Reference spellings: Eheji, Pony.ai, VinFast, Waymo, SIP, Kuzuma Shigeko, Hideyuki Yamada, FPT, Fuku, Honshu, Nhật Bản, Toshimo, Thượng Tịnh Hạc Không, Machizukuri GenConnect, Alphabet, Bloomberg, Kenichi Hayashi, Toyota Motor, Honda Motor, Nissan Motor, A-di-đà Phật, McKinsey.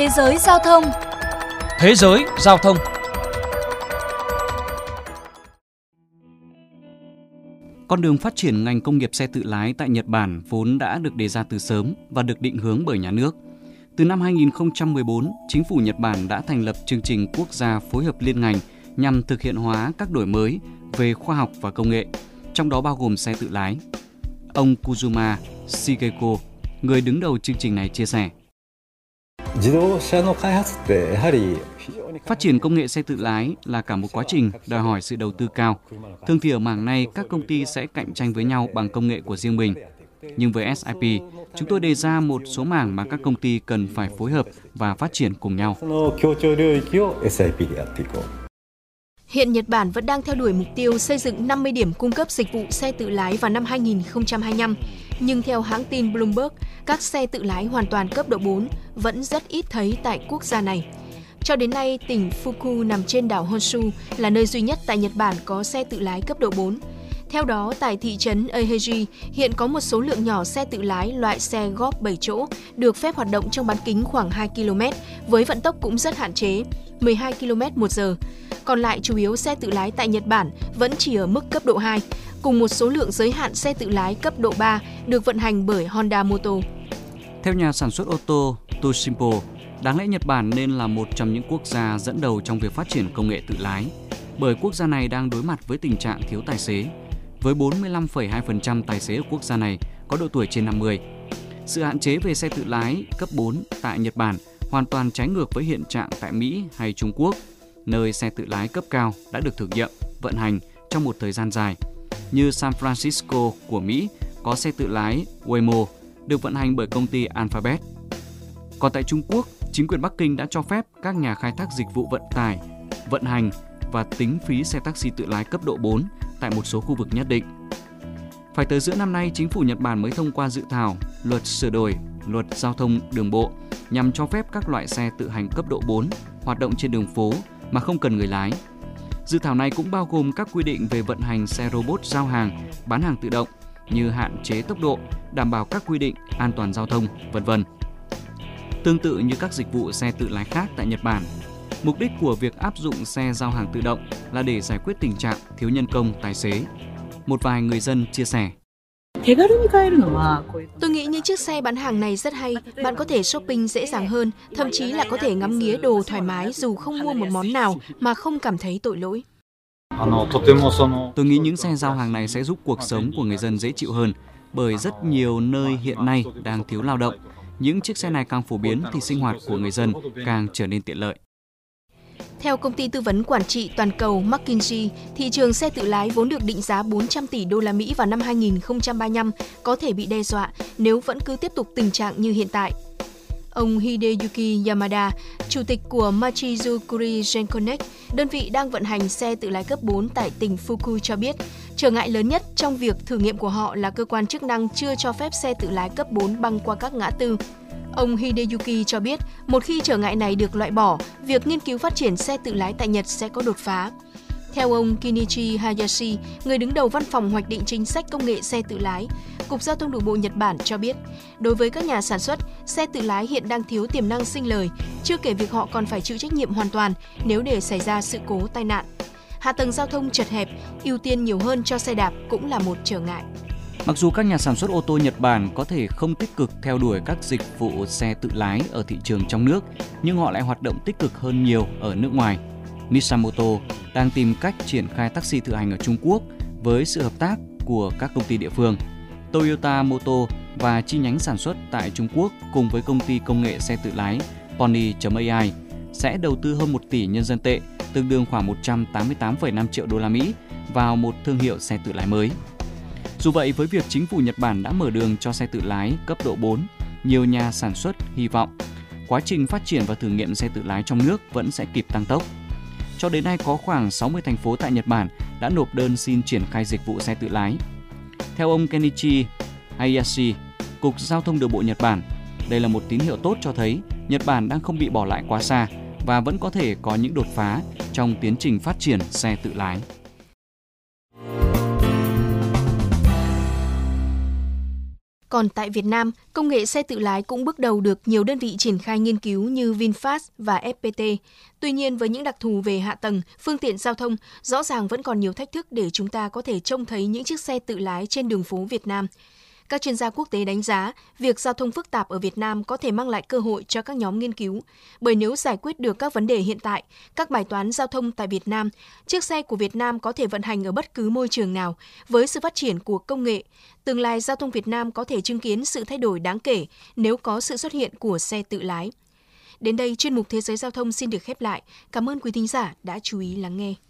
Thế giới giao thông. Thế giới giao thông. Con đường phát triển ngành công nghiệp xe tự lái tại Nhật Bản vốn đã được đề ra từ sớm và được định hướng bởi nhà nước. Từ năm 2014, chính phủ Nhật Bản đã thành lập chương trình quốc gia phối hợp liên ngành nhằm thực hiện hóa các đổi mới về khoa học và công nghệ, trong đó bao gồm xe tự lái. Ông Kuzuma Shigeko, người đứng đầu chương trình này chia sẻ. Phát triển công nghệ xe tự lái là cả một quá trình đòi hỏi sự đầu tư cao. Thường thì ở mảng này, các công ty sẽ cạnh tranh với nhau bằng công nghệ của riêng mình. Nhưng với SIP, chúng tôi đề ra một số mảng mà các công ty cần phải phối hợp và phát triển cùng nhau. Hiện Nhật Bản vẫn đang theo đuổi mục tiêu xây dựng 50 điểm cung cấp dịch vụ xe tự lái vào năm 2025. Nhưng theo hãng tin Bloomberg, các xe tự lái hoàn toàn cấp độ 4 vẫn rất ít thấy tại quốc gia này. Cho đến nay, tỉnh Fuku nằm trên đảo Honshu là nơi duy nhất tại Nhật Bản có xe tự lái cấp độ 4. Theo đó, tại thị trấn Eheji, hiện có một số lượng nhỏ xe tự lái loại xe góp 7 chỗ được phép hoạt động trong bán kính khoảng 2 km, với vận tốc cũng rất hạn chế, 12 km/h. Còn lại chủ yếu xe tự lái tại Nhật Bản vẫn chỉ ở mức cấp độ 2, cùng một số lượng giới hạn xe tự lái cấp độ 3 được vận hành bởi Honda Motor. Theo nhà sản xuất ô tô Toshimo, đáng lẽ Nhật Bản nên là một trong những quốc gia dẫn đầu trong việc phát triển công nghệ tự lái, bởi quốc gia này đang đối mặt với tình trạng thiếu tài xế, với 45,2% tài xế ở quốc gia này có độ tuổi trên 50. Sự hạn chế về xe tự lái cấp 4 tại Nhật Bản hoàn toàn trái ngược với hiện trạng tại Mỹ hay Trung Quốc, nơi xe tự lái cấp cao đã được thử nghiệm, vận hành trong một thời gian dài. Như San Francisco của Mỹ có xe tự lái Waymo được vận hành bởi công ty Alphabet. Còn tại Trung Quốc, chính quyền Bắc Kinh đã cho phép các nhà khai thác dịch vụ vận tải, vận hành và tính phí xe taxi tự lái cấp độ 4 tại một số khu vực nhất định. Phải tới giữa năm nay, chính phủ Nhật Bản mới thông qua dự thảo luật sửa đổi luật giao thông đường bộ nhằm cho phép các loại xe tự hành cấp độ 4 hoạt động trên đường phố mà không cần người lái. Dự thảo này cũng bao gồm các quy định về vận hành xe robot giao hàng, bán hàng tự động như hạn chế tốc độ, đảm bảo các quy định an toàn giao thông, v.v. Tương tự như các dịch vụ xe tự lái khác tại Nhật Bản, mục đích của việc áp dụng xe giao hàng tự động là để giải quyết tình trạng thiếu nhân công tài xế. Một vài người dân chia sẻ. Tôi nghĩ những chiếc xe bán hàng này rất hay, bạn có thể shopping dễ dàng hơn, thậm chí là có thể ngắm nghía đồ thoải mái dù không mua một món nào mà không cảm thấy tội lỗi. Tôi nghĩ những xe giao hàng này sẽ giúp cuộc sống của người dân dễ chịu hơn, bởi rất nhiều nơi hiện nay đang thiếu lao động. Những chiếc xe này càng phổ biến thì sinh hoạt của người dân càng trở nên tiện lợi. Theo công ty tư vấn quản trị toàn cầu McKinsey, thị trường xe tự lái vốn được định giá 400 tỷ đô la Mỹ vào năm 2035 có thể bị đe dọa nếu vẫn cứ tiếp tục tình trạng như hiện tại. Ông Hideyuki Yamada, chủ tịch của Machizukuri GenConnect, đơn vị đang vận hành xe tự lái cấp 4 tại tỉnh Fuku cho biết, trở ngại lớn nhất trong việc thử nghiệm của họ là cơ quan chức năng chưa cho phép xe tự lái cấp 4 băng qua các ngã tư. Ông Hideyuki cho biết, một khi trở ngại này được loại bỏ, việc nghiên cứu phát triển xe tự lái tại Nhật sẽ có đột phá. Theo ông Kenichi Hayashi, người đứng đầu văn phòng hoạch định chính sách công nghệ xe tự lái, Cục Giao thông Đường bộ Nhật Bản cho biết, đối với các nhà sản xuất, xe tự lái hiện đang thiếu tiềm năng sinh lời, chưa kể việc họ còn phải chịu trách nhiệm hoàn toàn nếu để xảy ra sự cố tai nạn. Hạ tầng giao thông chật hẹp, ưu tiên nhiều hơn cho xe đạp cũng là một trở ngại. Mặc dù các nhà sản xuất ô tô Nhật Bản có thể không tích cực theo đuổi các dịch vụ xe tự lái ở thị trường trong nước, nhưng họ lại hoạt động tích cực hơn nhiều ở nước ngoài. Nissan Motor đang tìm cách triển khai taxi tự hành ở Trung Quốc với sự hợp tác của các công ty địa phương. Toyota Motor và chi nhánh sản xuất tại Trung Quốc cùng với công ty công nghệ xe tự lái Pony.ai sẽ đầu tư hơn 1 tỷ nhân dân tệ, tương đương khoảng 188,5 triệu đô la Mỹ vào một thương hiệu xe tự lái mới. Dù vậy, với việc chính phủ Nhật Bản đã mở đường cho xe tự lái cấp độ 4, nhiều nhà sản xuất hy vọng quá trình phát triển và thử nghiệm xe tự lái trong nước vẫn sẽ kịp tăng tốc. Cho đến nay, có khoảng 60 thành phố tại Nhật Bản đã nộp đơn xin triển khai dịch vụ xe tự lái. Theo ông Kenichi Hayashi, Cục Giao thông Đường bộ Nhật Bản, đây là một tín hiệu tốt cho thấy Nhật Bản đang không bị bỏ lại quá xa và vẫn có thể có những đột phá trong tiến trình phát triển xe tự lái. Còn tại Việt Nam, công nghệ xe tự lái cũng bước đầu được nhiều đơn vị triển khai nghiên cứu như VinFast và FPT. Tuy nhiên, với những đặc thù về hạ tầng, phương tiện giao thông, rõ ràng vẫn còn nhiều thách thức để chúng ta có thể trông thấy những chiếc xe tự lái trên đường phố Việt Nam. Các chuyên gia quốc tế đánh giá, việc giao thông phức tạp ở Việt Nam có thể mang lại cơ hội cho các nhóm nghiên cứu. Bởi nếu giải quyết được các vấn đề hiện tại, các bài toán giao thông tại Việt Nam, chiếc xe của Việt Nam có thể vận hành ở bất cứ môi trường nào. Với sự phát triển của công nghệ, tương lai giao thông Việt Nam có thể chứng kiến sự thay đổi đáng kể nếu có sự xuất hiện của xe tự lái. Đến đây, chuyên mục Thế giới Giao thông xin được khép lại. Cảm ơn quý thính giả đã chú ý lắng nghe.